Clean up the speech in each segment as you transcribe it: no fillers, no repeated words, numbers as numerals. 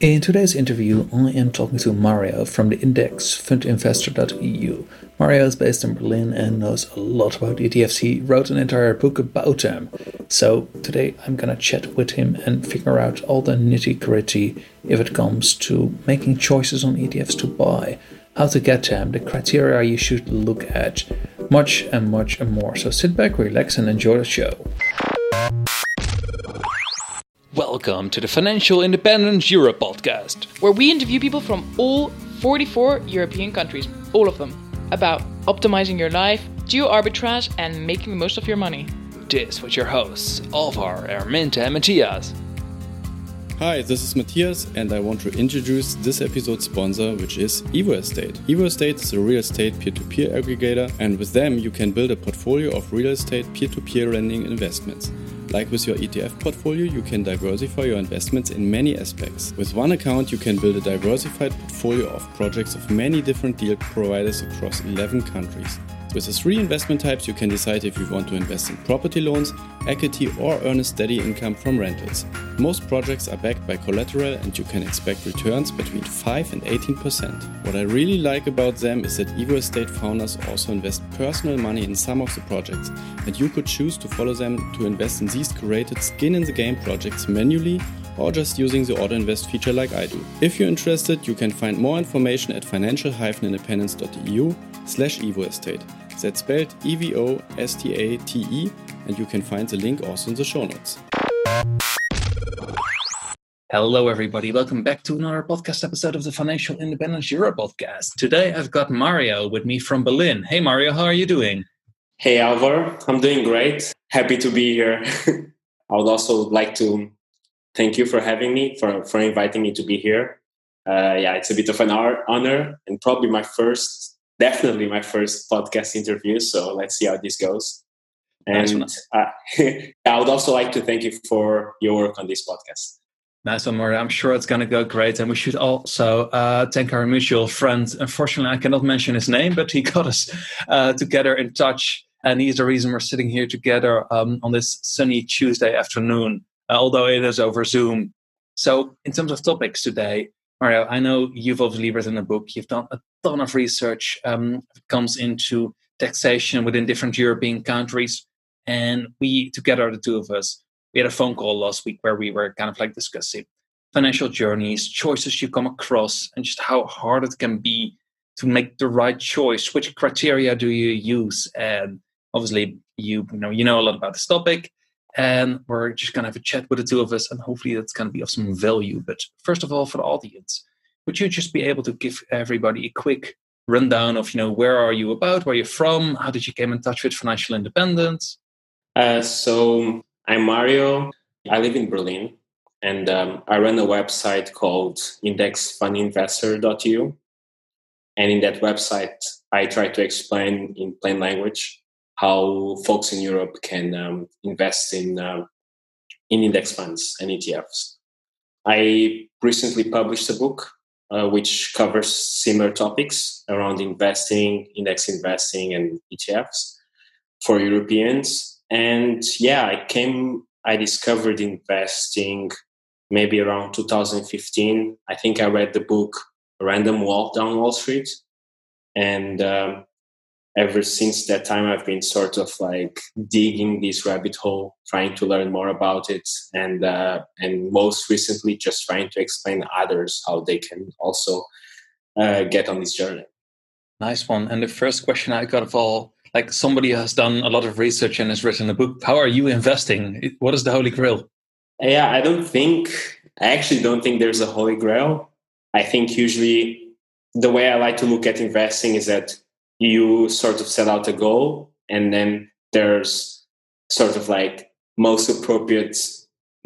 In today's interview, I am talking to Mario from theindexfundinvestor.eu. Mario is based in Berlin and knows a lot about ETFs. He wrote an entire book about them. So today I'm going to chat with him and figure out all the nitty-gritty if it comes to making choices on ETFs to buy, how to get them, the criteria you should look at, much more. So sit back, relax, and enjoy the show. Welcome to the Financial Independence Europe podcast, where we interview people from all 44 European countries, all of them, about optimizing your life, geo-arbitrage, and making the most of your money. This with your hosts, Alvar, Arminta, and Matthias. Hi, this is Matthias, and I want to introduce this episode's sponsor, which is Evo Estate. Evo Estate is a real estate peer-to-peer aggregator, and with them you can build a portfolio of real estate peer-to-peer lending investments. Like with your ETF portfolio, you can diversify your investments in many aspects. With one account, you can build a diversified portfolio of projects of many different deal providers across 11 countries. With the three investment types, you can decide if you want to invest in property loans, equity, or earn a steady income from rentals. Most projects are backed by collateral, and you can expect returns between 5 and 18%. What I really like about them is that Evo Estate founders also invest personal money in some of the projects, and you could choose to follow them to invest in these curated skin-in-the-game projects manually or just using the auto-invest feature like I do. If you're interested, you can find more information at financial-independence.eu/Evo Estate. That's spelled EVOSTATE, and you can find the link also in the show notes. Hello, everybody. Welcome back to another podcast episode of the Financial Independence Europe podcast. Today, I've got Mario with me from Berlin. Hey, Mario, how are you doing? Hey, Alvar. I'm doing great. Happy to be here. I would also like to thank you for having me, for inviting me to be here. It's a bit of an honor and probably my first podcast interview. So let's see how this goes. And nice. I would also like to thank you for your work on this podcast. Nice one, Mario. I'm sure it's going to go great. And we should also thank our mutual friend. Unfortunately, I cannot mention his name, but he got us together in touch. And he's the reason we're sitting here together on this sunny Tuesday afternoon, although it is over Zoom. So in terms of topics today, Mario, I know you've obviously written a book. You've done a ton of research that comes into taxation within different European countries. And we, together, the two of us, we had a phone call last week where we were kind of like discussing financial journeys, choices you come across, and just how hard it can be to make the right choice. Which criteria do you use? And obviously, you know a lot about this topic. And we're just going to have a chat with the two of us, and hopefully that's going to be of some value. But first of all, for the audience, would you just be able to give everybody a quick rundown of, where are you about, where you're from, how did you came in touch with financial independence? So I'm Mario. I live in Berlin, and I run a website called indexfundinvestor.eu. And in that website, I try to explain in plain language how folks in Europe can invest in index funds and ETFs. I recently published a book which covers similar topics around investing, index investing, and ETFs for Europeans. And I discovered investing maybe around 2015. I think I read the book A Random Walk Down Wall Street, and ever since that time, I've been sort of like digging this rabbit hole, trying to learn more about it, and most recently, just trying to explain to others how they can also get on this journey. Nice one. And the first question I got of all, like somebody has done a lot of research and has written a book. How are you investing? What is the Holy Grail? Yeah, I actually don't think there's a Holy Grail. I think usually the way I like to look at investing is that you sort of set out a goal, and then there's sort of like most appropriate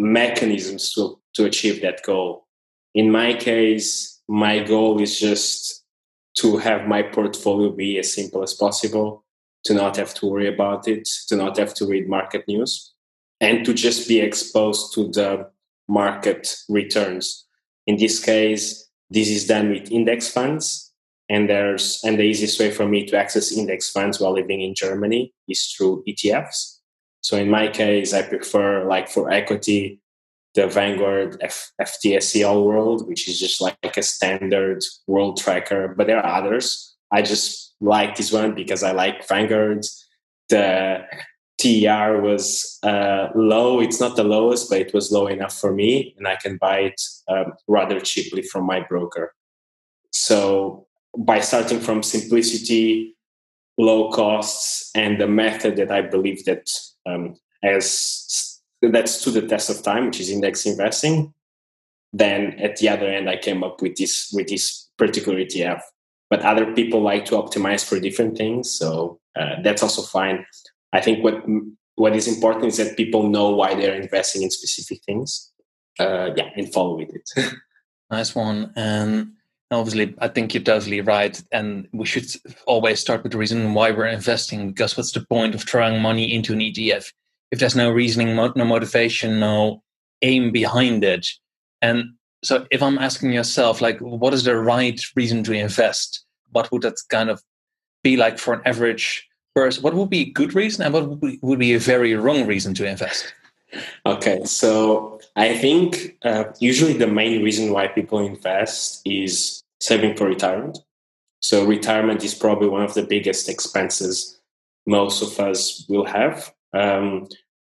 mechanisms to achieve that goal. In my case, my goal is just to have my portfolio be as simple as possible, to not have to worry about it, to not have to read market news, and to just be exposed to the market returns. In this case, this is done with index funds. And the easiest way for me to access index funds while living in Germany is through ETFs. So in my case, I prefer, like for equity, the Vanguard FTSE All World, which is just like a standard world tracker, but there are others. I just like this one because I like Vanguard. The TER was low. It's not the lowest, but it was low enough for me, and I can buy it rather cheaply from my broker. So by starting from simplicity, low costs, and the method that I believe that that stood the test of time, which is index investing, then at the other end I came up with this particular ETF. But other people like to optimize for different things, so that's also fine. I think what is important is that people know why they're investing in specific things, and follow with it. Nice one. Obviously, I think you're totally right. And we should always start with the reason why we're investing, because what's the point of throwing money into an ETF if there's no reasoning, no motivation, no aim behind it? And so if I'm asking yourself, like, what is the right reason to invest? What would that kind of be like for an average person? What would be a good reason and what would be a very wrong reason to invest? Okay, so I think usually the main reason why people invest is saving for retirement. So retirement is probably one of the biggest expenses most of us will have.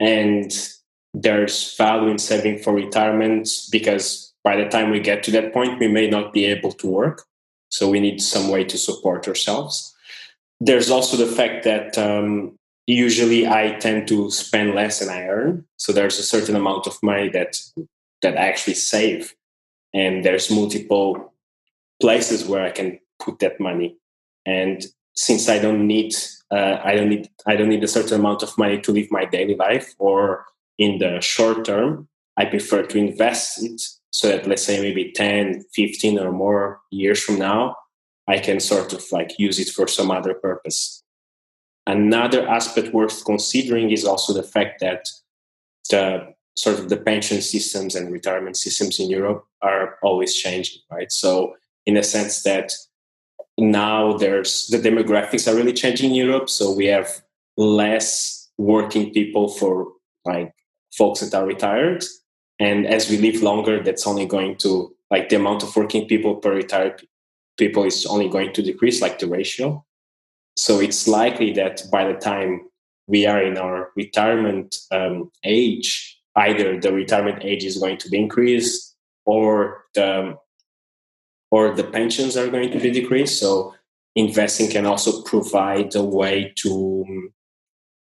And there's value in saving for retirement because by the time we get to that point, we may not be able to work. So we need some way to support ourselves. There's also the fact that usually I tend to spend less than I earn. So there's a certain amount of money that I actually save. And there's multiple places where I can put that money. And since I don't need I don't need a certain amount of money to live my daily life or in the short term, I prefer to invest it so that, let's say, maybe 10, 15 or more years from now, I can sort of like use it for some other purpose. Another aspect worth considering is also the fact that the pension systems and retirement systems in Europe are always changing, right? So in a sense that now the demographics are really changing in Europe. So we have less working people for like folks that are retired. And as we live longer, that's only going to, like, the amount of working people per retired people is only going to decrease, like the ratio. So it's likely that by the time we are in our retirement age, either the retirement age is going to be increased or the pensions are going to be decreased. So investing can also provide a way to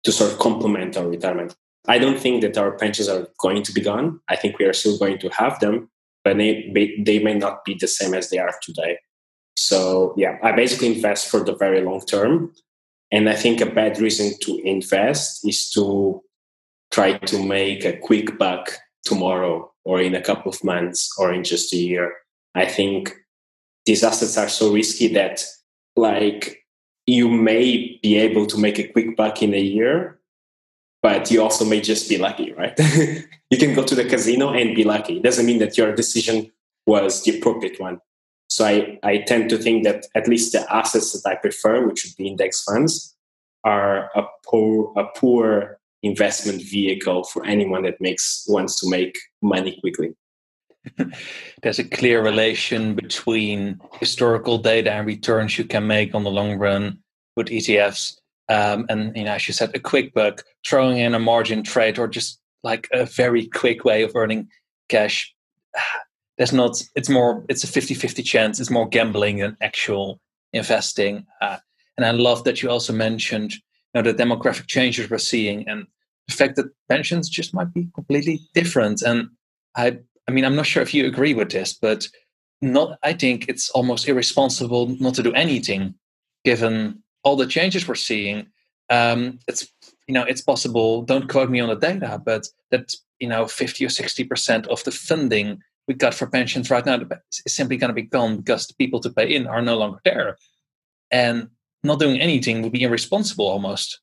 sort of complement our retirement. I don't think that our pensions are going to be gone. I think we are still going to have them, but they may not be the same as they are today. So yeah, I basically invest for the very long term. And I think a bad reason to invest is to try to make a quick buck tomorrow or in a couple of months or in just a year. I think these assets are so risky that, like, you may be able to make a quick buck in a year, but you also may just be lucky, right? You can go to the casino and be lucky. It doesn't mean that your decision was the appropriate one. So I tend to think that at least the assets that I prefer, which would be index funds, are a poor investment vehicle for anyone that wants to make money quickly. There's a clear relation between historical data and returns you can make on the long run with ETFs. And, you know, as you said, a quick buck, throwing in a margin trade or just like a very quick way of earning cash. It's a 50-50 chance. It's more gambling than actual investing. And I love that you also mentioned, you know, the demographic changes we're seeing and the fact that pensions just might be completely different. And I mean, I'm not sure if you agree with this, but I think it's almost irresponsible not to do anything, given all the changes we're seeing. It's possible. Don't quote me on the data, but that 50 or 60% of the funding we got for pensions right now is simply going to be gone because the people to pay in are no longer there, and not doing anything would be irresponsible almost.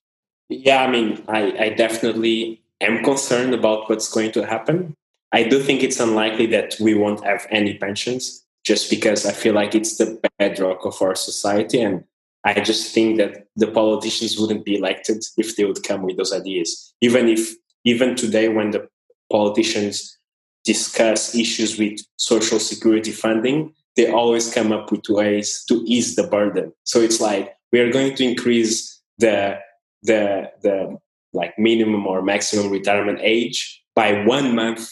Yeah, I mean, I definitely am concerned about what's going to happen. I do think it's unlikely that we won't have any pensions, just because I feel like it's the bedrock of our society. And I just think that the politicians wouldn't be elected if they would come with those ideas. Even today, when the politicians discuss issues with social security funding, they always come up with ways to ease the burden. So it's like, we are going to increase the like minimum or maximum retirement age by 1 month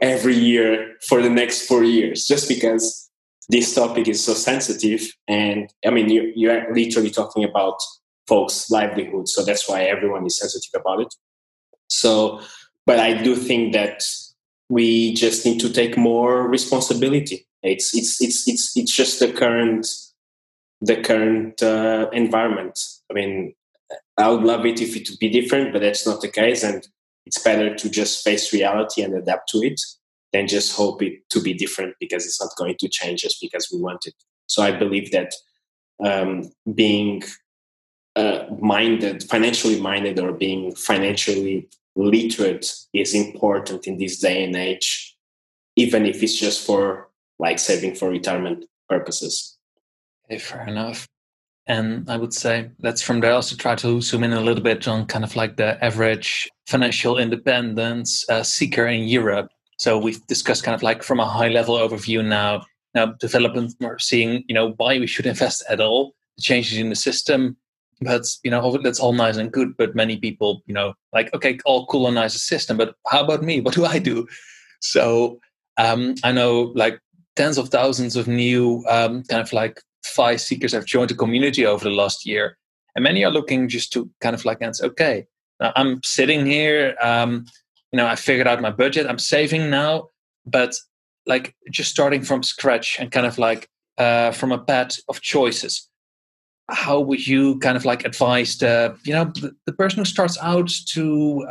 every year for the next 4 years, just because this topic is so sensitive. And I mean, you are literally talking about folks' livelihood. So that's why everyone is sensitive about it. So, but I do think that we just need to take more responsibility. It's just the current environment. I mean, I would love it if it would be different, but that's not the case. And it's better to just face reality and adapt to it than just hope it to be different, because it's not going to change just because we want it. So I believe that being financially minded or being financially literate is important in this day and age, even if it's just for like saving for retirement purposes. Okay, fair enough. And I would say that's from there. Also try to zoom in a little bit on kind of like the average financial independence seeker in Europe. So we've discussed kind of like from a high level overview now development, or seeing, why we should invest at all, the changes in the system. But, that's all nice and good. But many people, like, okay, all cool and nice a system, but how about me? What do I do? So I know like tens of thousands of new kind of like FI seekers have joined the community over the last year, and many are looking just to kind of like answer, okay, now I'm sitting here, I figured out my budget, I'm saving now, but like just starting from scratch and kind of like from a pad of choices, how would you kind of like advise the person who starts out to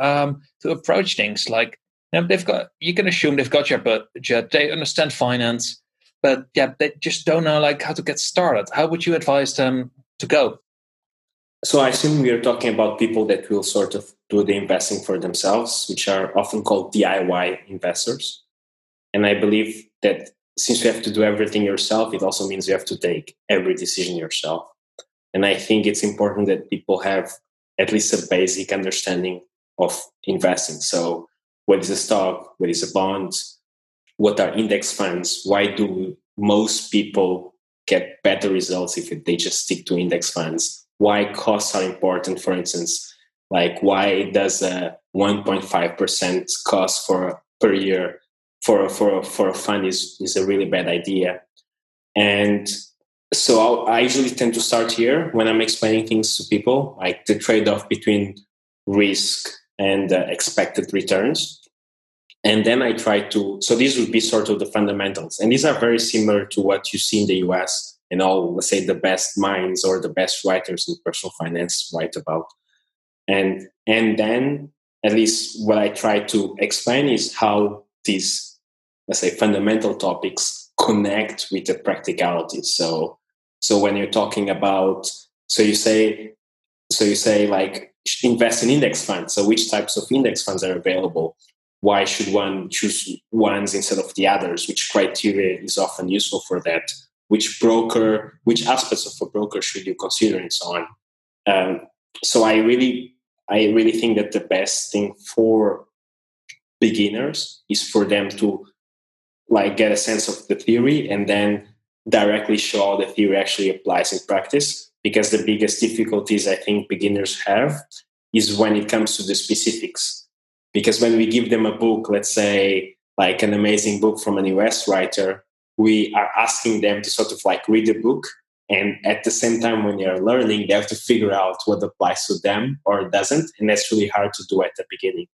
approach things? Like, you can assume they've got your budget, they understand finance, but yeah, they just don't know like how to get started. How would you advise them to go? So I assume we are talking about people that will sort of do the investing for themselves, which are often called DIY investors. And I believe that since you have to do everything yourself, it also means you have to take every decision yourself. And I think it's important that people have at least a basic understanding of investing. So what is a stock? What is a bond? What are index funds? Why do most people get better results if they just stick to index funds? Why costs are important, for instance, like why does a 1.5% cost per year for a fund is a really bad idea? And so I usually tend to start here when I'm explaining things to people, like the trade-off between risk and expected returns. And then I try to, so these would be sort of the fundamentals. And these are very similar to what you see in the US and all, let's say, the best minds or the best writers in personal finance write about. And then at least what I try to explain is how these, let's say, fundamental topics connect with the practicalities. So when you're talking about, so you say like invest in index funds. So which types of index funds are available? Why should one choose ones instead of the others? Which criteria is often useful for that? Which aspects of a broker should you consider, and so on? So I really think that the best thing for beginners is for them to like get a sense of the theory and then directly show how the theory actually applies in practice. Because the biggest difficulties I think beginners have is when it comes to the specifics. Because when we give them a book, let's say like an amazing book from an US writer, we are asking them to sort of like read the book. And at the same time, when they are learning, they have to figure out what applies to them or doesn't. And that's really hard to do at the beginning.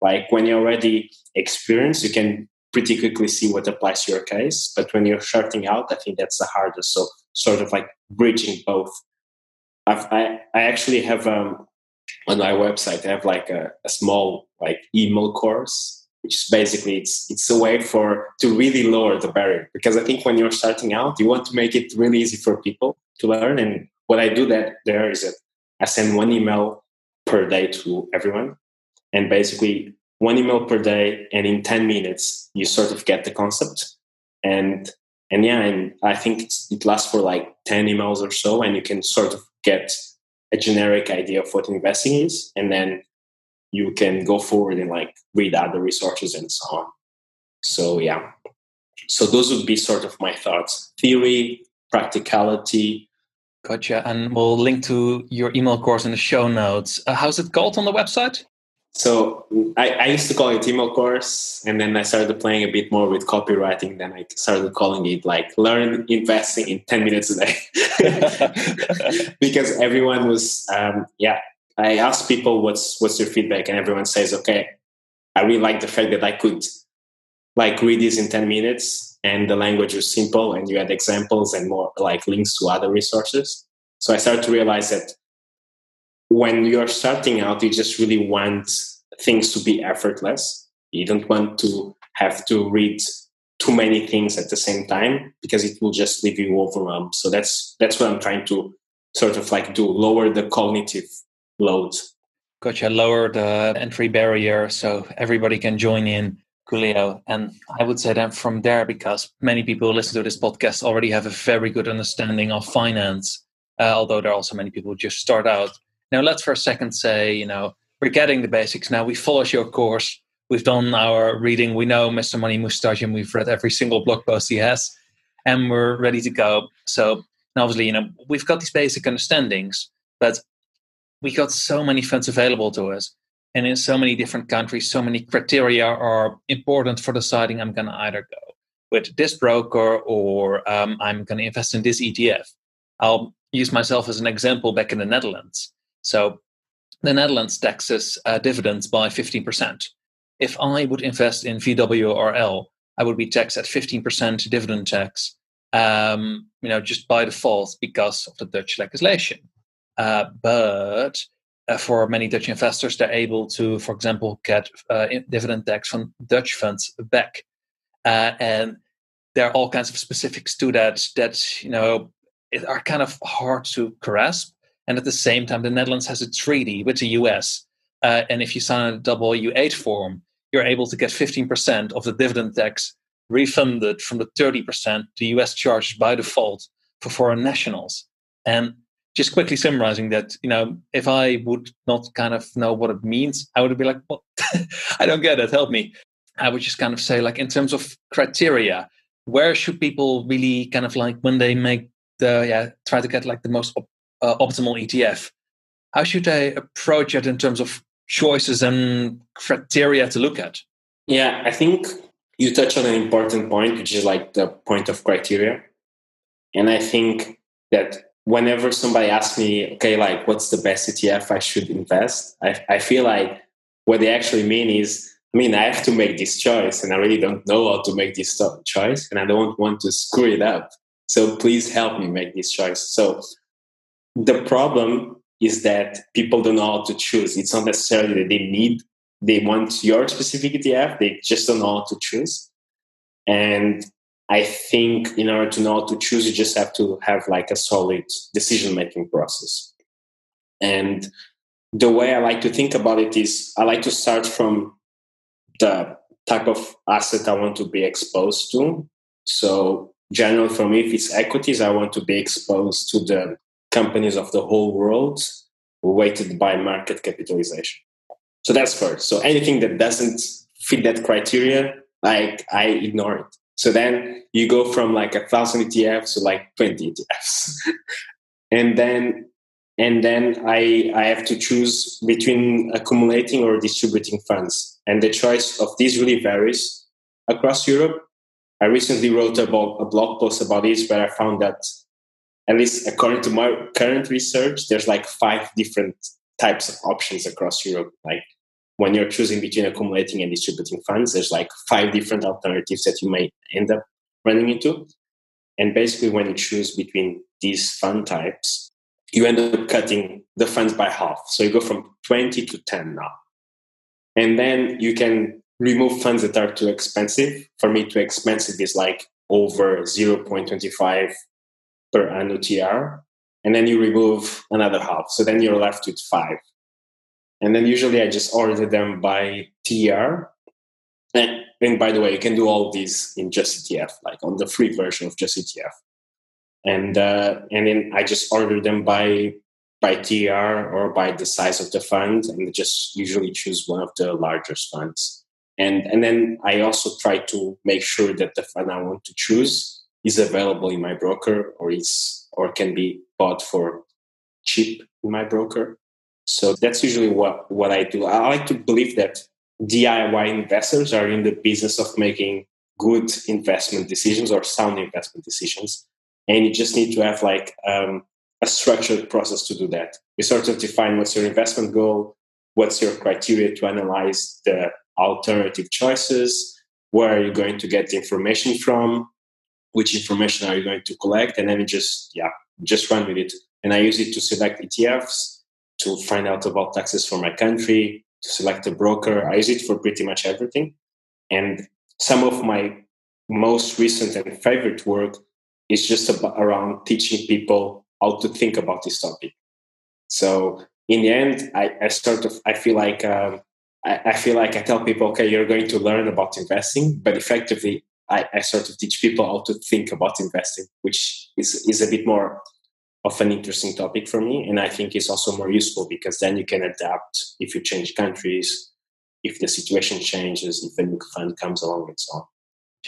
Like when you're already experienced, you can pretty quickly see what applies to your case. But when you're starting out, I think that's the hardest. So sort of like bridging both. I actually have... on my website, I have like a small like email course, which is basically it's a way to really lower the barrier, because I think when you're starting out, you want to make it really easy for people to learn. And what I do there is that I send one email per day to everyone, and basically one email per day, and in 10 minutes you sort of get the concept. And I think it lasts for like 10 emails or so, and you can sort of get a generic idea of what investing is, and then you can go forward and like read other resources and so on. So yeah, so those would be sort of my thoughts: theory, practicality. Gotcha. And we'll link to your email course in the show notes. How's it called on the website? So I used to call it email course, and then I started playing a bit more with copywriting. Then I started calling it like learn investing in 10 minutes a day, because everyone was, I asked people, what's your feedback? And everyone says, okay, I really like the fact that I could like read this in 10 minutes and the language was simple and you had examples and more like links to other resources. So I started to realize that when you're starting out, you just really want things to be effortless. You don't want to have to read too many things at the same time because it will just leave you overwhelmed. So that's what I'm trying to sort of like do, lower the cognitive load. Gotcha, lower the entry barrier so everybody can join in. Coolio. And I would say that from there, because many people who listen to this podcast already have a very good understanding of finance, although there are also many people who just start out. Now, let's for a second say, we're getting the basics now. We followed your course. We've done our reading. We know Mr. Money Moustache, and we've read every single blog post he has, and we're ready to go. So obviously, we've got these basic understandings, but we got so many funds available to us. And in so many different countries, so many criteria are important for deciding I'm going to either go with this broker or I'm going to invest in this ETF. I'll use myself as an example back in the Netherlands. So the Netherlands taxes dividends by 15%. If I would invest in VWRL, I would be taxed at 15% dividend tax, just by default because of the Dutch legislation. But for many Dutch investors, they're able to, for example, get dividend tax from Dutch funds back. And there are all kinds of specifics to that are kind of hard to grasp. And at the same time, the Netherlands has a treaty with the US. And if you sign a W8 form, you're able to get 15% of the dividend tax refunded from the 30% the US charges by default for foreign nationals. And just quickly summarizing that, if I would not kind of know what it means, I would be like, well, I don't get it, help me. I would just kind of say, like, in terms of criteria, where should people really kind of like when they make try to get like the most optimal ETF. How should I approach it in terms of choices and criteria to look at? Yeah, I think you touch on an important point, which is like the point of criteria. And I think that whenever somebody asks me, okay, like what's the best ETF I should invest? I feel like what they actually mean is, I have to make this choice and I really don't know how to make this choice and I don't want to screw it up. So please help me make this choice. So the problem is that people don't know how to choose. It's not necessarily that they want your specific ETF. They just don't know how to choose. And I think in order to know how to choose, you just have to have like a solid decision-making process. And the way I like to think about it is I like to start from the type of asset I want to be exposed to. So generally for me, if it's equities, I want to be exposed to the companies of the whole world weighted by market capitalization. So that's first. So anything that doesn't fit that criteria, like I ignore it. So then you go from like 1,000 ETFs to like 20 ETFs. and then I have to choose between accumulating or distributing funds. And the choice of these really varies across Europe. I recently wrote a blog post about this where I found that at least according to my current research, there's like 5 different types of options across Europe. Like when you're choosing between accumulating and distributing funds, there's like 5 different alternatives that you may end up running into. And basically when you choose between these fund types, you end up cutting the funds by half. So you go from 20 to 10 now. And then you can remove funds that are too expensive. For me, too expensive is like over 0.25 per annual TR, and then you remove another half. So then you're left with 5. And then usually I just order them by TR. And by the way, you can do all these in JustETF, like on the free version of JustETF. And then I just order them by TR or by the size of the fund, and just usually choose one of the largest funds. And then I also try to make sure that the fund I want to choose is available in my broker or can be bought for cheap in my broker. So that's usually what I do. I like to believe that DIY investors are in the business of making good investment decisions or sound investment decisions. And you just need to have a structured process to do that. You sort of define what's your investment goal, what's your criteria to analyze the alternative choices, where are you going to get the information from, which information are you going to collect, and then you just run with it. And I use it to select ETFs, to find out about taxes for my country, to select a broker. I use it for pretty much everything. And some of my most recent and favorite work is just around teaching people how to think about this topic. So in the end, I feel like I tell people, okay, you're going to learn about investing, but effectively, I sort of teach people how to think about investing, which is a bit more of an interesting topic for me. And I think it's also more useful because then you can adapt if you change countries, if the situation changes, if a new fund comes along and so on.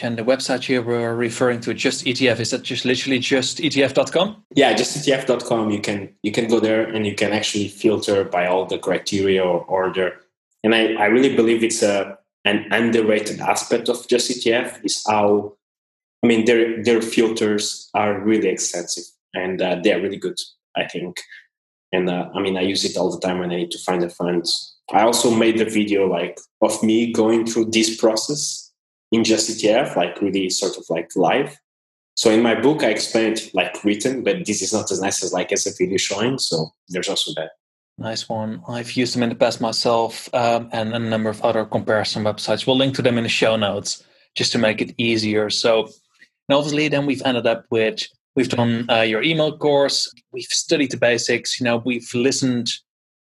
And the website here we're referring to, JustETF, is that just literally justetf.com? Yeah, justetf.com. You can go there and you can actually filter by all the criteria or order. And I really believe it's an underrated aspect of JustETF is how, I mean, their filters are really extensive and they're really good, I think. And I use it all the time when I need to find a fund. I also made a video of me going through this process in JustETF, really sort of live. So in my book, I explained written, but this is not as nice as as a video showing. So there's also that. Nice one. I've used them in the past myself and a number of other comparison websites. We'll link to them in the show notes just to make it easier. So and obviously then we've ended up with, we've done your email course. We've studied the basics. We've listened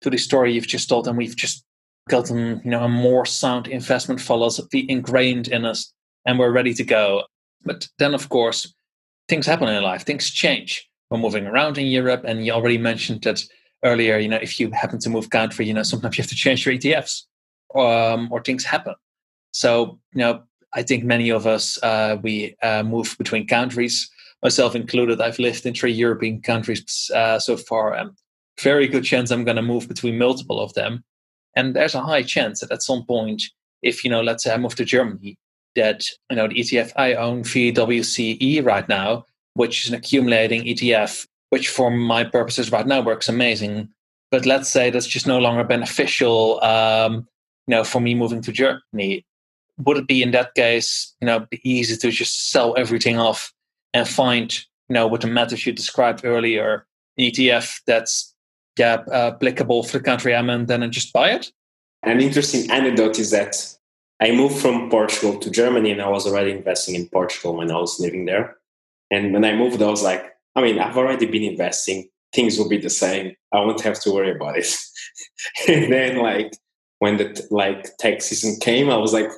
to the story you've just told and we've just gotten a more sound investment philosophy ingrained in us and we're ready to go. But then, of course, things happen in life. Things change. We're moving around in Europe and you already mentioned that earlier, if you happen to move country, sometimes you have to change your ETFs or things happen. So, I think many of us, we move between countries, myself included. I've lived in 3 European countries so far. Very good chance I'm going to move between multiple of them. And there's a high chance that at some point, if, let's say I move to Germany, that, the ETF I own, VWCE right now, which is an accumulating ETF, which for my purposes right now works amazing. But let's say that's just no longer beneficial, for me moving to Germany. Would it be in that case, be easy to just sell everything off and find, with the methods you described earlier, an ETF that's applicable for the country I'm in, then I just buy it? An interesting anecdote is that I moved from Portugal to Germany and I was already investing in Portugal when I was living there. And when I moved, I was like, I've already been investing. Things will be the same. I won't have to worry about it. And then, when the tax season came, I was like,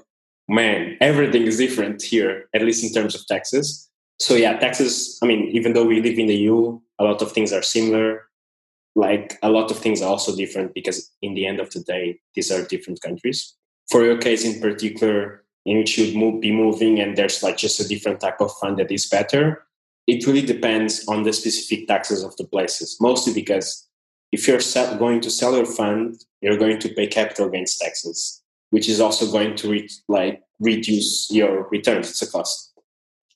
man, everything is different here, at least in terms of taxes. So yeah, taxes, even though we live in the EU, a lot of things are similar. A lot of things are also different because in the end of the day, these are different countries. For your case in particular, in which you'd be moving and there's just a different type of fund that is better, it really depends on the specific taxes of the places, mostly because if you're going to sell your fund, you're going to pay capital gains taxes, which is also going to reduce your returns. It's a cost.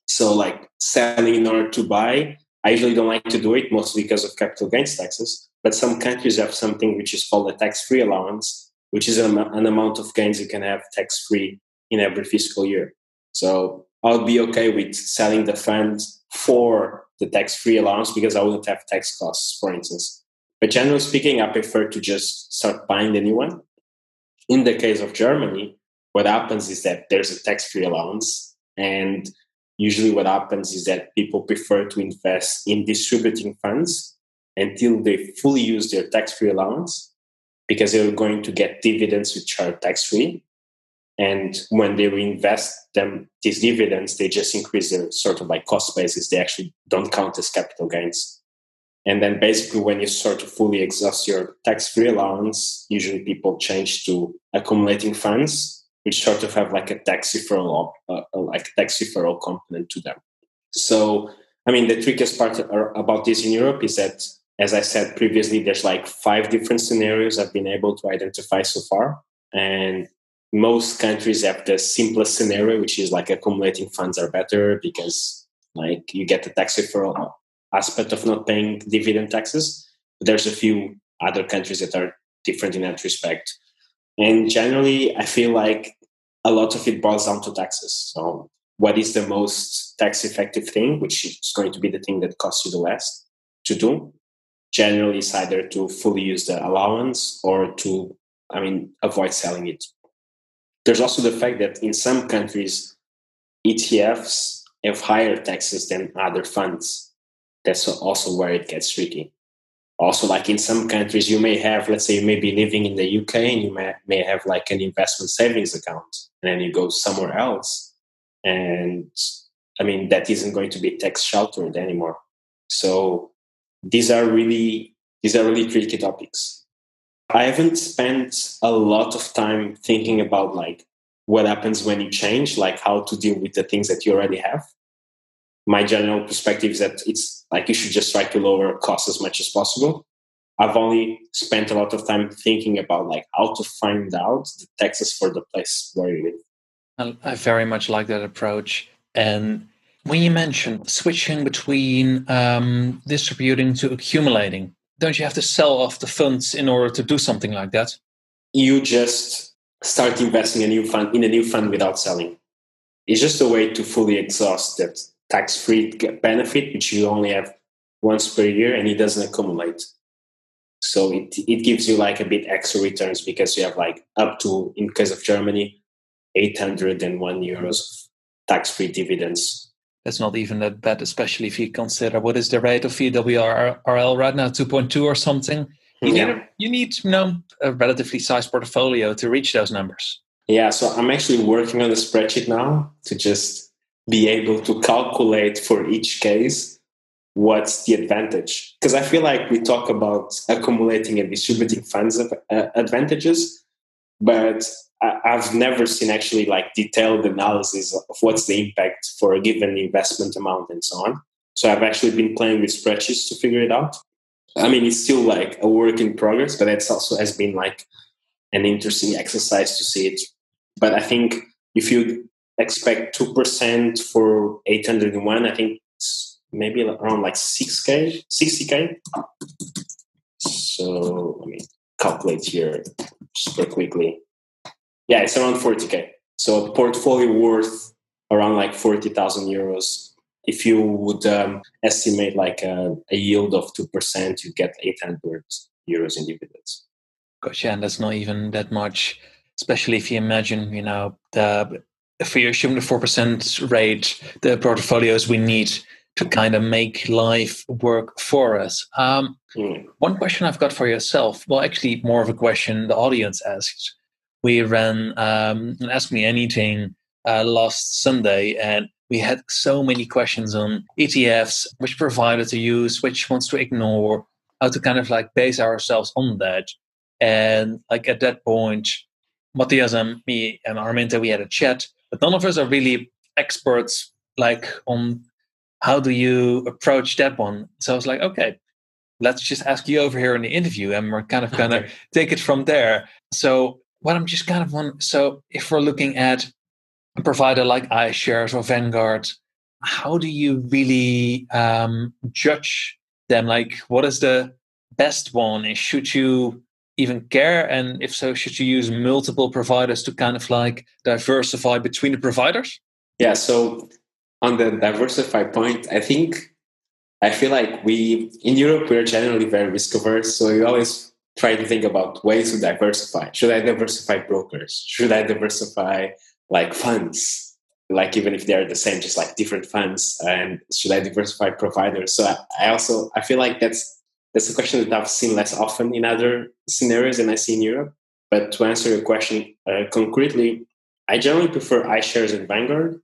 So selling in order to buy, I usually don't like to do it, mostly because of capital gains taxes. But some countries have something which is called a tax-free allowance, which is an amount of gains you can have tax-free in every fiscal year. So I'll be okay with selling the fund for the tax-free allowance because I wouldn't have tax costs, for instance. But generally speaking, I prefer to just start buying the new one. In the case of Germany, what happens is that there's a tax-free allowance. And usually what happens is that people prefer to invest in distributing funds until they fully use their tax-free allowance because they're going to get dividends which are tax-free. And when they reinvest these dividends, they just increase their cost basis. They actually don't count as capital gains. And then basically when you fully exhaust your tax-free allowance, usually people change to accumulating funds which sort of have like a tax deferral, component to them. So, I mean, the trickiest part about this in Europe is that, as I said previously, there's like 5 different scenarios I've been able to identify so far. And most countries have the simplest scenario, which is like accumulating funds are better because like you get the tax deferral aspect of not paying dividend taxes. But there's a few other countries that are different in that respect. And generally, I feel like a lot of it boils down to taxes. So what is the most tax effective thing, which is going to be the thing that costs you the less to do? Generally, it's either to fully use the allowance or to, I mean, avoid selling it. There's also the fact that in some countries, ETFs have higher taxes than other funds. That's also where it gets tricky. Also, like in some countries, you may have, let's say, you may be living in the UK and you may have like an investment savings account, and then you go somewhere else. And I mean, that isn't going to be tax sheltered anymore. So these are really tricky topics. I haven't spent a lot of time thinking about like what happens when you change, like how to deal with the things that you already have. My general perspective is that it's like you should just try to lower costs as much as possible. I've only spent a lot of time thinking about like how to find out the taxes for the place where you live. I very much like that approach. And when you mentioned switching between distributing to accumulating, don't you have to sell off the funds in order to do something like that? You just start investing in a new fund without selling. It's just a way to fully exhaust that tax-free benefit, which you only have once per year, and it doesn't accumulate. So it gives you like a bit extra returns because you have like up to, in case of Germany, 801 euros of tax-free dividends. That's not even that bad, especially if you consider what is the rate of VWRL right now, 2.2 or something. You need a relatively sized portfolio to reach those numbers. Yeah, so I'm actually working on a spreadsheet now to just be able to calculate for each case what's the advantage. Because I feel like we talk about accumulating and distributing funds advantages, but I've never seen actually like detailed analysis of what's the impact for a given investment amount and so on. So I've actually been playing with spreadsheets to figure it out. I mean, it's still like a work in progress, but it's also has been like an interesting exercise to see it. But I think if you expect 2% for 801, I think it's maybe around like 60K. So let me calculate here super quickly. Yeah, it's around 40K. So a portfolio worth around like 40,000 euros. If you would estimate like a yield of 2%, you get 800 euros in dividends. Gosh, yeah, and that's not even that much, especially if you imagine, if we assume the 4% rate, the portfolios we need to kind of make life work for us. One question I've got for yourself, well, actually more of a question the audience asked. We ran an Ask Me Anything last Sunday, and we had so many questions on ETFs, which provider to use, which ones to ignore, how to kind of like base ourselves on that. And like at that point, Matthias and me and Arminta, we had a chat. But none of us are really experts, like on how do you approach that one. So I was like, okay, let's just ask you over here in the interview, and we're kind of going to take it from there. So what I'm just kind of wondering, so if we're looking at a provider like iShares or Vanguard, how do you really judge them? Like, what is the best one? And should you even care? And if so, should you use multiple providers to kind of like diversify between the providers? Yeah, so on the diversify point, I feel like we in Europe, we're generally very risk averse. So you always try to think about ways to diversify. Should I diversify brokers? Should I diversify like funds? Like even if they're the same, just like different funds. And should I diversify providers? So I feel like that's a question that I've seen less often in other scenarios than I see in Europe. But to answer your question concretely, I generally prefer iShares and Vanguard.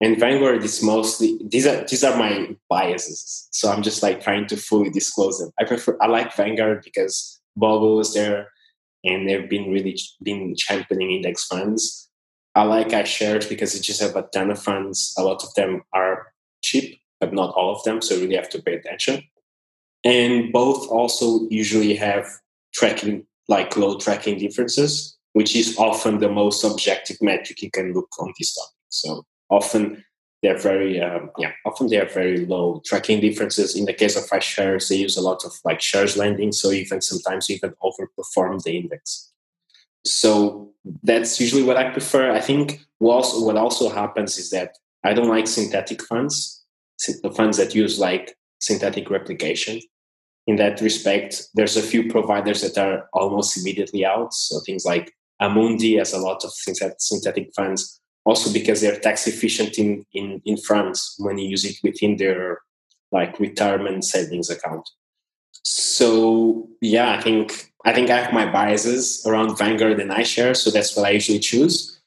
And Vanguard is mostly, these are my biases. So I'm just like trying to fully disclose them. I like Vanguard because Bobo was there and they've been championing index funds. I like iShares because it just have a ton of funds. A lot of them are cheap, but not all of them. So you really have to pay attention. And both also usually have tracking, like low tracking differences, which is often the most objective metric you can look on this topic. So often they're very, often they are very low tracking differences. In the case of iShares, they use a lot of like shares lending. So even sometimes you can overperform the index. So that's usually what I prefer. I think what also happens is that I don't like synthetic funds, the funds that use like synthetic replication. In that respect, there's a few providers that are almost immediately out. So things like Amundi has a lot of synthetic funds, also because they're tax efficient in France when you use it within their like retirement savings account. So yeah, I think I have my biases around Vanguard and iShares, so that's what I usually choose.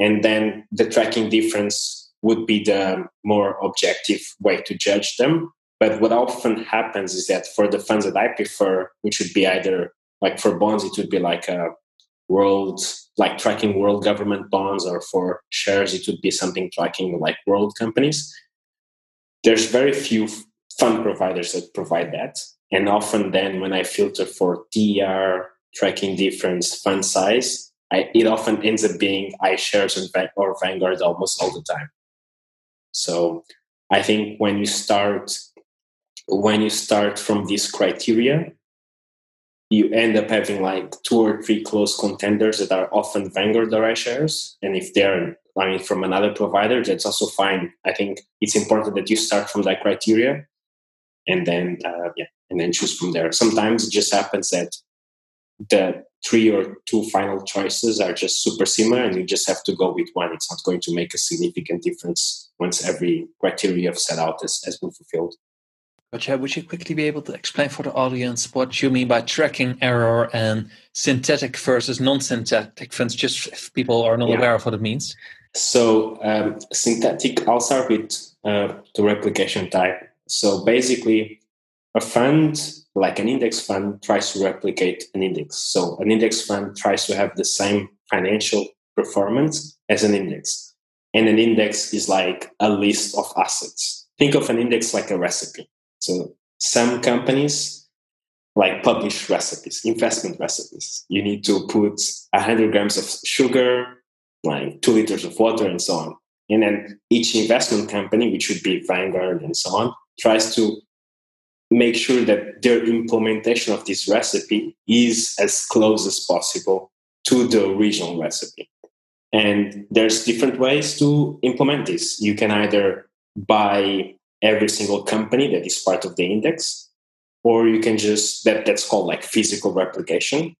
And then the tracking difference would be the more objective way to judge them. But what often happens is that for the funds that I prefer, which would be either like for bonds, it would be like a world, like tracking world government bonds, or for shares, it would be something tracking like world companies. There's very few fund providers that provide that. And often then when I filter for TR, tracking difference, fund size, it often ends up being iShares or Vanguard almost all the time. So I think when you start from this criteria, you end up having like two or three close contenders that are often Vanguard or iShares. And if they're from another provider, that's also fine. I think it's important that you start from that criteria and then and then choose from there. Sometimes it just happens that the three or two final choices are just super similar and you just have to go with one. It's not going to make a significant difference once every criteria you've set out has been fulfilled. Gotcha. Would you quickly be able to explain for the audience what you mean by tracking error and synthetic versus non-synthetic funds, just if people are not aware of what it means? So synthetic, I'll start with the replication type. So basically, a fund, like an index fund, tries to replicate an index. So an index fund tries to have the same financial performance as an index. And an index is like a list of assets. Think of an index like a recipe. So some companies like publish recipes, investment recipes. You need to put 100 grams of sugar, like 2 liters of water, and so on. And then each investment company, which would be Vanguard and so on, tries to make sure that their implementation of this recipe is as close as possible to the original recipe. And there's different ways to implement this. You can either buy every single company that is part of the index, or you can just, that's called like physical replication.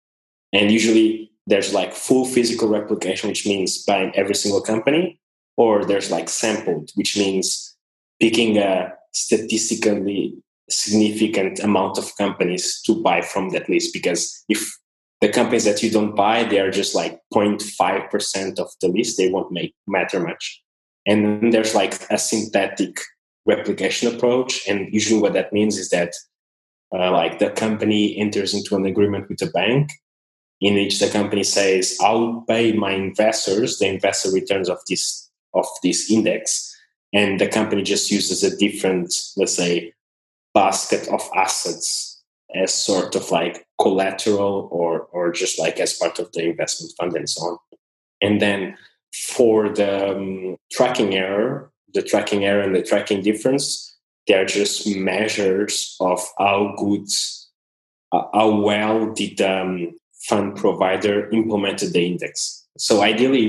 And usually there's like full physical replication, which means buying every single company, or there's like sampled, which means picking a statistically significant amount of companies to buy from that list, because if the companies that you don't buy, they are just like 0.5% of the list, they won't matter much. And then there's like a synthetic replication approach, and usually what that means is that like the company enters into an agreement with the bank in which the company says, I'll pay my investors the investor returns of this index, and the company just uses a different, let's say, basket of assets as sort of like collateral or just like as part of the investment fund and so on. And then for the tracking error and the tracking difference, they are just measures of how well did the fund provider implemented the index. So ideally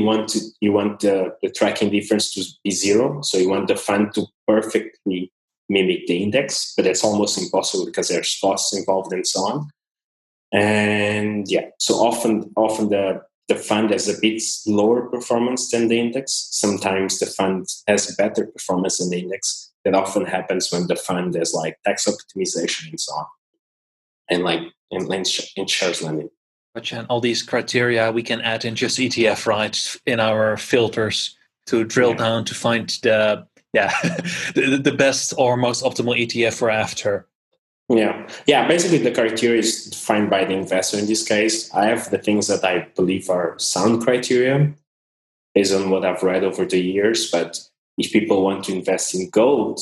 you want the tracking difference to be zero. So you want the fund to perfectly mimic the index, but that's almost impossible because there's costs involved and so on. And so often the fund has a bit lower performance than the index. Sometimes the fund has better performance than the index. That often happens when the fund has like tax optimization and so on, and like and shares lending. And all these criteria we can add in JustETF, right, in our filters to drill down to find the the best or most optimal ETF we're after. Yeah. Basically, the criteria is defined by the investor. In this case, I have the things that I believe are sound criteria. based on what I've read over the years. But if people want to invest in gold,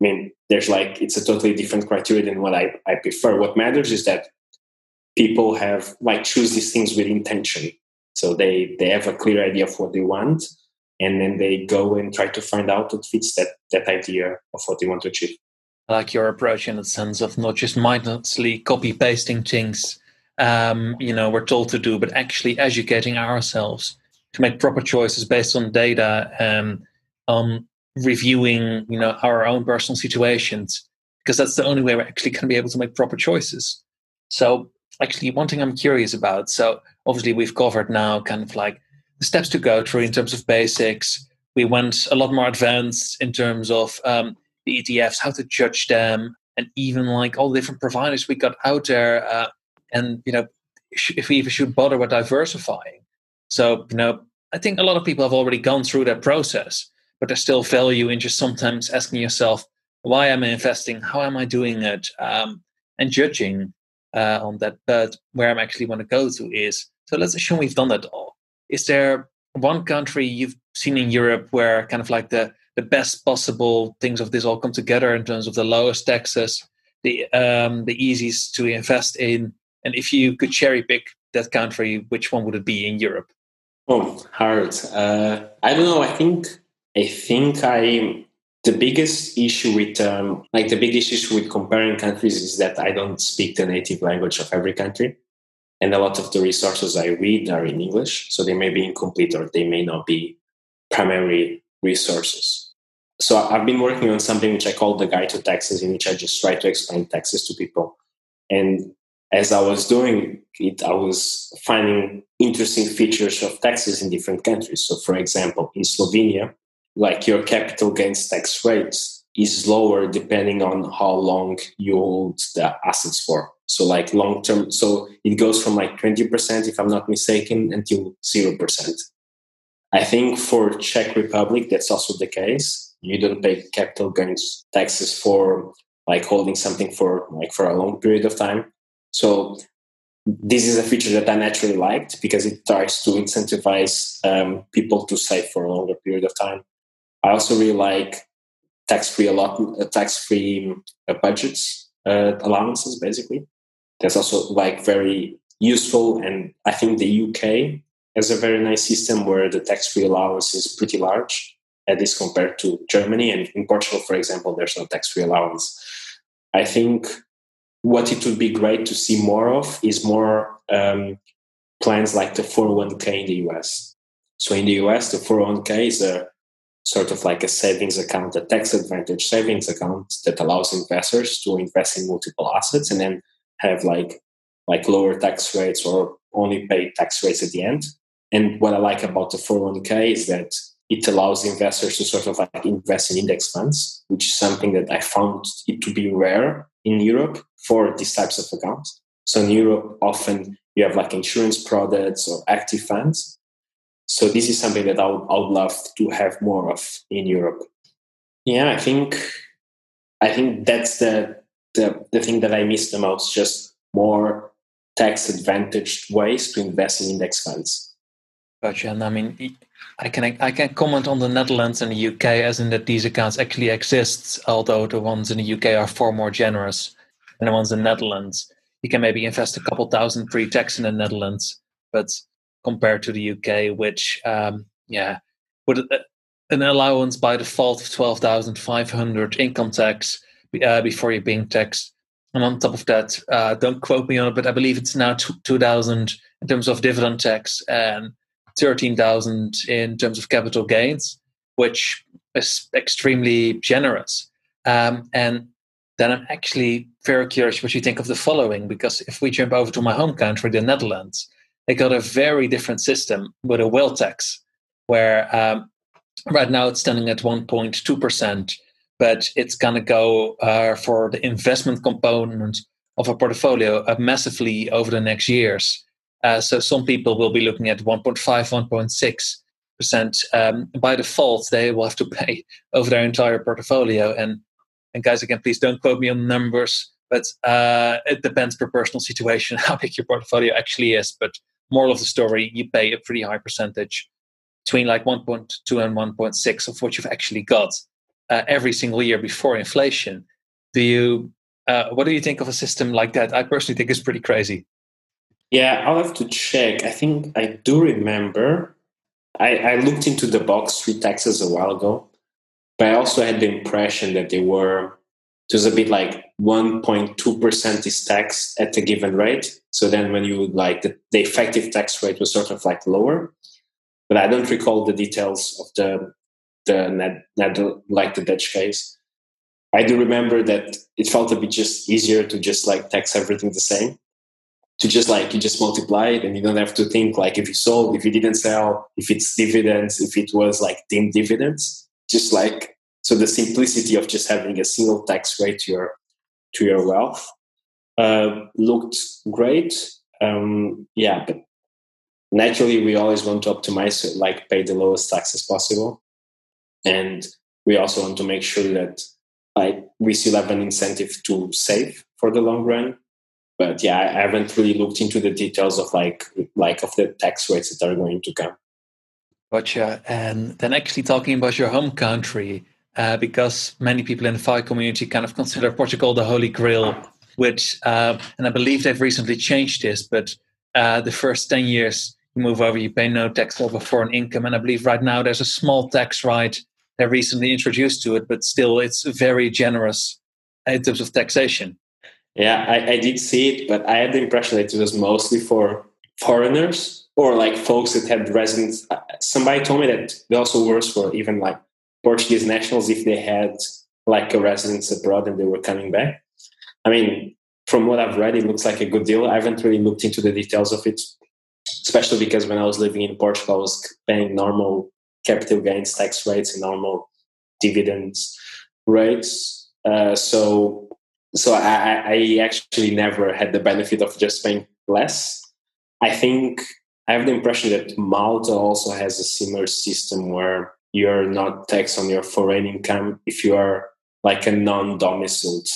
I mean, there's like, it's a totally different criteria than what I prefer. What matters is that people have like choose these things with intention. So they have a clear idea of what they want, and then they go and try to find out what fits that idea of what they want to achieve. I like your approach in the sense of not just mindlessly copy-pasting things, we're told to do, but actually educating ourselves to make proper choices based on data and reviewing, our own personal situations, because that's the only way we're actually going to be able to make proper choices. So actually, one thing I'm curious about, so obviously we've covered now kind of like the steps to go through in terms of basics. We went a lot more advanced in terms of the ETFs, how to judge them, and even like all the different providers we got out there. If we even should bother with diversifying. So, I think a lot of people have already gone through that process, but there's still value in just sometimes asking yourself, why am I investing? How am I doing it? And judging on that. But where I'm actually want to go to is, so let's assume we've done that all. Is there one country you've seen in Europe where kind of like the best possible things of this all come together in terms of the lowest taxes, the easiest to invest in? And if you could cherry pick that country, which one would it be in Europe? Oh, hard. I don't know. I think the biggest issue with comparing countries is that I don't speak the native language of every country, and a lot of the resources I read are in English, so they may be incomplete or they may not be primary resources. So I've been working on something which I call the Guide to Taxes, in which I just try to explain taxes to people. And as I was doing it, I was finding interesting features of taxes in different countries. So, for example, in Slovenia, like your capital gains tax rate is lower depending on how long you hold the assets for. So, like long term, so it goes from like 20%, if I'm not mistaken, until 0%. I think for Czech Republic, that's also the case. You don't pay capital gains taxes for like holding something for a long period of time. So this is a feature that I naturally liked because it tries to incentivize people to save for a longer period of time. I also really like tax-free budgets, allowances, basically. That's also like very useful. And I think the UK has a very nice system where the tax-free allowance is pretty large, at least compared to Germany. And in Portugal, for example, there's no tax-free allowance. I think what it would be great to see more of is more plans like the 401k in the US. So in the US, the 401k is a sort of like a savings account, a tax advantage savings account that allows investors to invest in multiple assets and then have like lower tax rates or only pay tax rates at the end. And what I like about the 401k is that it allows investors to sort of like invest in index funds, which is something that I found it to be rare in Europe for these types of accounts. So in Europe, often you have like insurance products or active funds. So this is something that I would love to have more of in Europe. Yeah, I think that's the thing that I miss the most, just more tax-advantaged ways to invest in index funds. Gotcha. And I mean, I can comment on the Netherlands and the UK, as in that these accounts actually exist, although the ones in the UK are far more generous than the ones in the Netherlands. You can maybe invest a couple thousand pre-tax in the Netherlands, but compared to the UK, which, with an allowance by default of 12,500 income tax before you're being taxed. And on top of that, don't quote me on it, but I believe it's now 2,000 in terms of dividend tax and 13,000 in terms of capital gains, which is extremely generous. And then I'm actually very curious what you think of the following, because if we jump over to my home country, the Netherlands, they got a very different system with a wealth tax, where right now it's standing at 1.2%, but it's going to go for the investment component of a portfolio massively over the next years. So some people will be looking at 1.5, 1.6%. By default, they will have to pay over their entire portfolio. And guys, again, please don't quote me on numbers, but it depends per personal situation how big your portfolio actually is. But moral of the story, you pay a pretty high percentage. between like 1.2 and 1.6 of what you've actually got every single year before inflation. What do you think of a system like that? I personally think it's pretty crazy. Yeah, I'll have to check. I think I do remember. I looked into the box three taxes a while ago, but I also had the impression that they were just a bit like 1.2% is taxed at a given rate. So then when you would like the effective tax rate was sort of like lower, but I don't recall the details of the Dutch case. I do remember that it felt a bit just easier to just like tax everything the same, to just like you just multiply it and you don't have to think like if you sold, if you didn't sell, if it's dividends, if it was like deemed dividends, just like so the simplicity of just having a single tax rate to your wealth looked great. But naturally we always want to optimize it, like pay the lowest taxes possible, and we also want to make sure that like we still have an incentive to save for the long run. But yeah, I haven't really looked into the details of like of the tax rates that are going to come. Gotcha. And then actually talking about your home country, because many people in the FI community kind of consider Portugal the holy grail, which, and I believe they've recently changed this, but the first 10 years you move over, you pay no tax over foreign income. And I believe right now there's a small tax rate they recently introduced to it, but still it's very generous in terms of taxation. Yeah, I did see it, but I had the impression that it was mostly for foreigners or like folks that had residence. Somebody told me that they also were for even like Portuguese nationals if they had like a residence abroad and they were coming back. I mean, from what I've read, it looks like a good deal. I haven't really looked into the details of it, especially because when I was living in Portugal, I was paying normal capital gains tax rates and normal dividends rates. So I actually never had the benefit of just paying less. I think I have the impression that Malta also has a similar system where you're not taxed on your foreign income if you are like a non-domiciled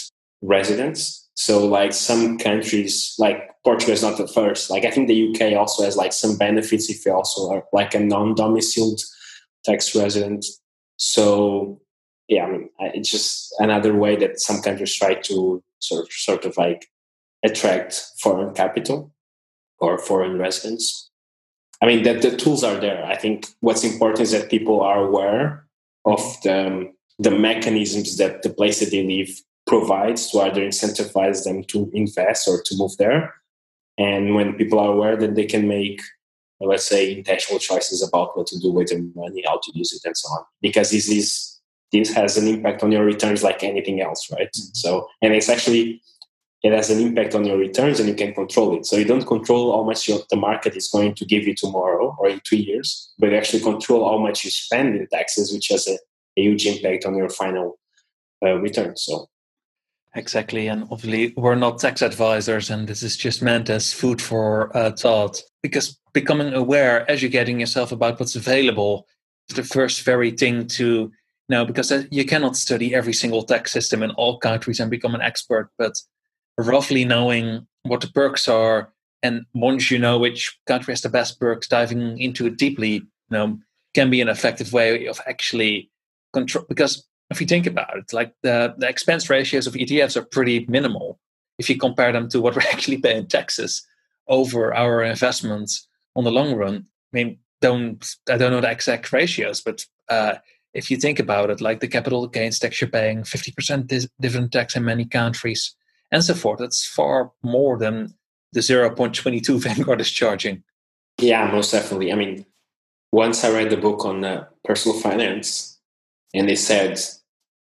resident. So like some countries, like Portugal is not the first. Like I think the UK also has like some benefits if you also are like a non-domiciled tax resident. So yeah, I mean, it's just another way that some countries try to sort of like attract foreign capital or foreign residents. I mean, that the tools are there. I think what's important is that people are aware of the mechanisms that the place that they live provides to either incentivize them to invest or to move there. And when people are aware that they can make, let's say, intentional choices about what to do with their money, how to use it, and so on, because this has an impact on your returns like anything else, right? Mm-hmm. So, and it's actually, it has an impact on your returns and you can control it. So you don't control how much the market is going to give you tomorrow or in 2 years, but you actually control how much you spend in taxes, which has a huge impact on your final return. So, exactly. And obviously we're not tax advisors and this is just meant as food for thought, because becoming aware, educating yourself about what's available is the first very thing to... No, because you cannot study every single tax system in all countries and become an expert, but roughly knowing what the perks are, and once you know which country has the best perks, diving into it deeply, can be an effective way of actually control. Because if you think about it, like the expense ratios of ETFs are pretty minimal if you compare them to what we're actually paying taxes over our investments on the long run. I mean, I don't know the exact ratios, but if you think about it, like the capital gains tax, you're paying 50% dividend tax in many countries and so forth. That's far more than the 0.22 Vanguard is charging. Yeah, most definitely. I mean, once I read the book on personal finance and they said,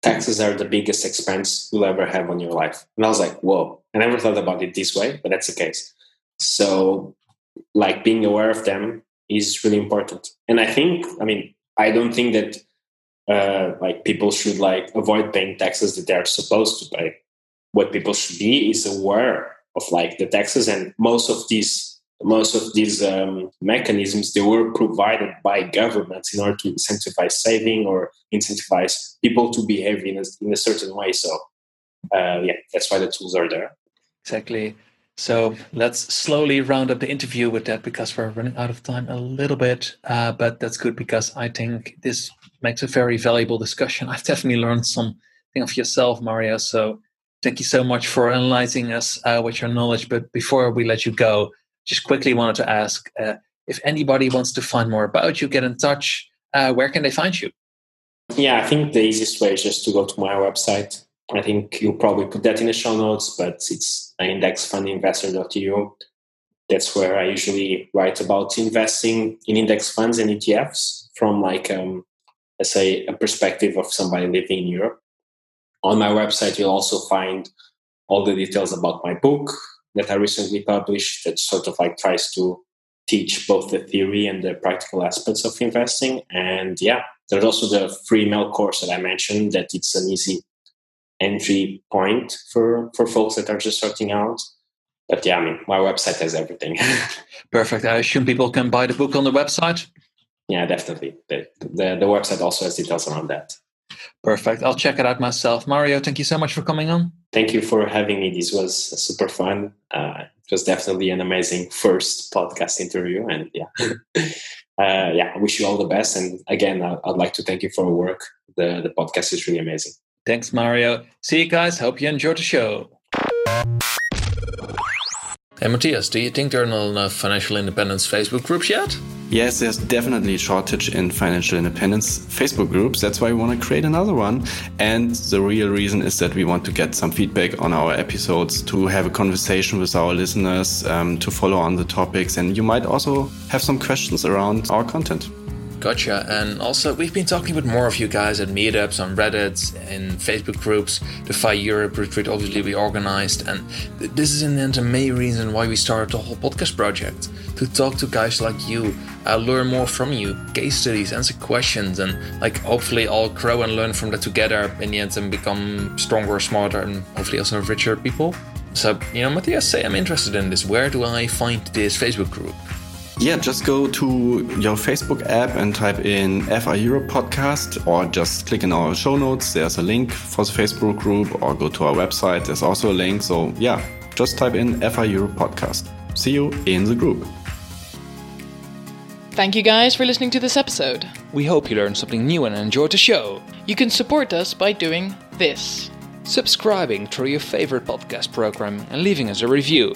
taxes are the biggest expense you'll ever have on your life. And I was like, whoa, I never thought about it this way, but that's the case. So like being aware of them is really important. And I don't think that people should like avoid paying taxes that they are supposed to pay. What people should be is aware of like the taxes, and most of these mechanisms, they were provided by governments in order to incentivize saving or incentivize people to behave in a certain way. So that's why the tools are there. Exactly. So let's slowly round up the interview with that, because we're running out of time a little bit, but that's good because I think this makes a very valuable discussion. I've definitely learned something of yourself, Mario. So thank you so much for analyzing us with your knowledge. But before we let you go, just quickly wanted to ask if anybody wants to find more about you, get in touch, where can they find you? Yeah, I think the easiest way is just to go to my website. I think you'll probably put that in the show notes, but it's theindexfundinvestor.eu. That's where I usually write about investing in index funds and ETFs from, like, let's say, a perspective of somebody living in Europe. On my website, you'll also find all the details about my book that I recently published that sort of like tries to teach both the theory and the practical aspects of investing. And yeah, there's also the free mail course that I mentioned, that it's an easy entry point for folks that are just starting out. But yeah, I mean, my website has everything. Perfect. I assume people can buy the book on the website? Yeah, definitely. The website also has details around that. Perfect. I'll check it out myself. Mario, thank you so much for coming on. Thank you for having me. This was super fun. It was definitely an amazing first podcast interview. And yeah, I wish you all the best. And again, I'd like to thank you for your work. The podcast is really amazing. Thanks, Mario. See you guys. Hope you enjoyed the show. Hey, Matthias, do you think there are not enough financial independence Facebook groups yet? Yes, there's definitely a shortage in financial independence Facebook groups. That's why we want to create another one. And the real reason is that we want to get some feedback on our episodes, to have a conversation with our listeners, to follow on the topics. And you might also have some questions around our content. Gotcha. And also, we've been talking with more of you guys at meetups, on Reddit, in Facebook groups, the FI Europe retreat obviously we organized, and this is in the end the main reason why we started the whole podcast project, to talk to guys like you, learn more from you, case studies, answer questions, and like hopefully all grow and learn from that together in the end and become stronger, smarter, and hopefully also richer people. So, you know, Matthias, say I'm interested in this. Where do I find this Facebook group? Yeah, just go to your Facebook app and type in FI Europe Podcast, or just click in our show notes. There's a link for the Facebook group, or go to our website. There's also a link. So yeah, just type in FI Europe Podcast. See you in the group. Thank you guys for listening to this episode. We hope you learned something new and enjoyed the show. You can support us by doing this: subscribing through your favorite podcast program and leaving us a review.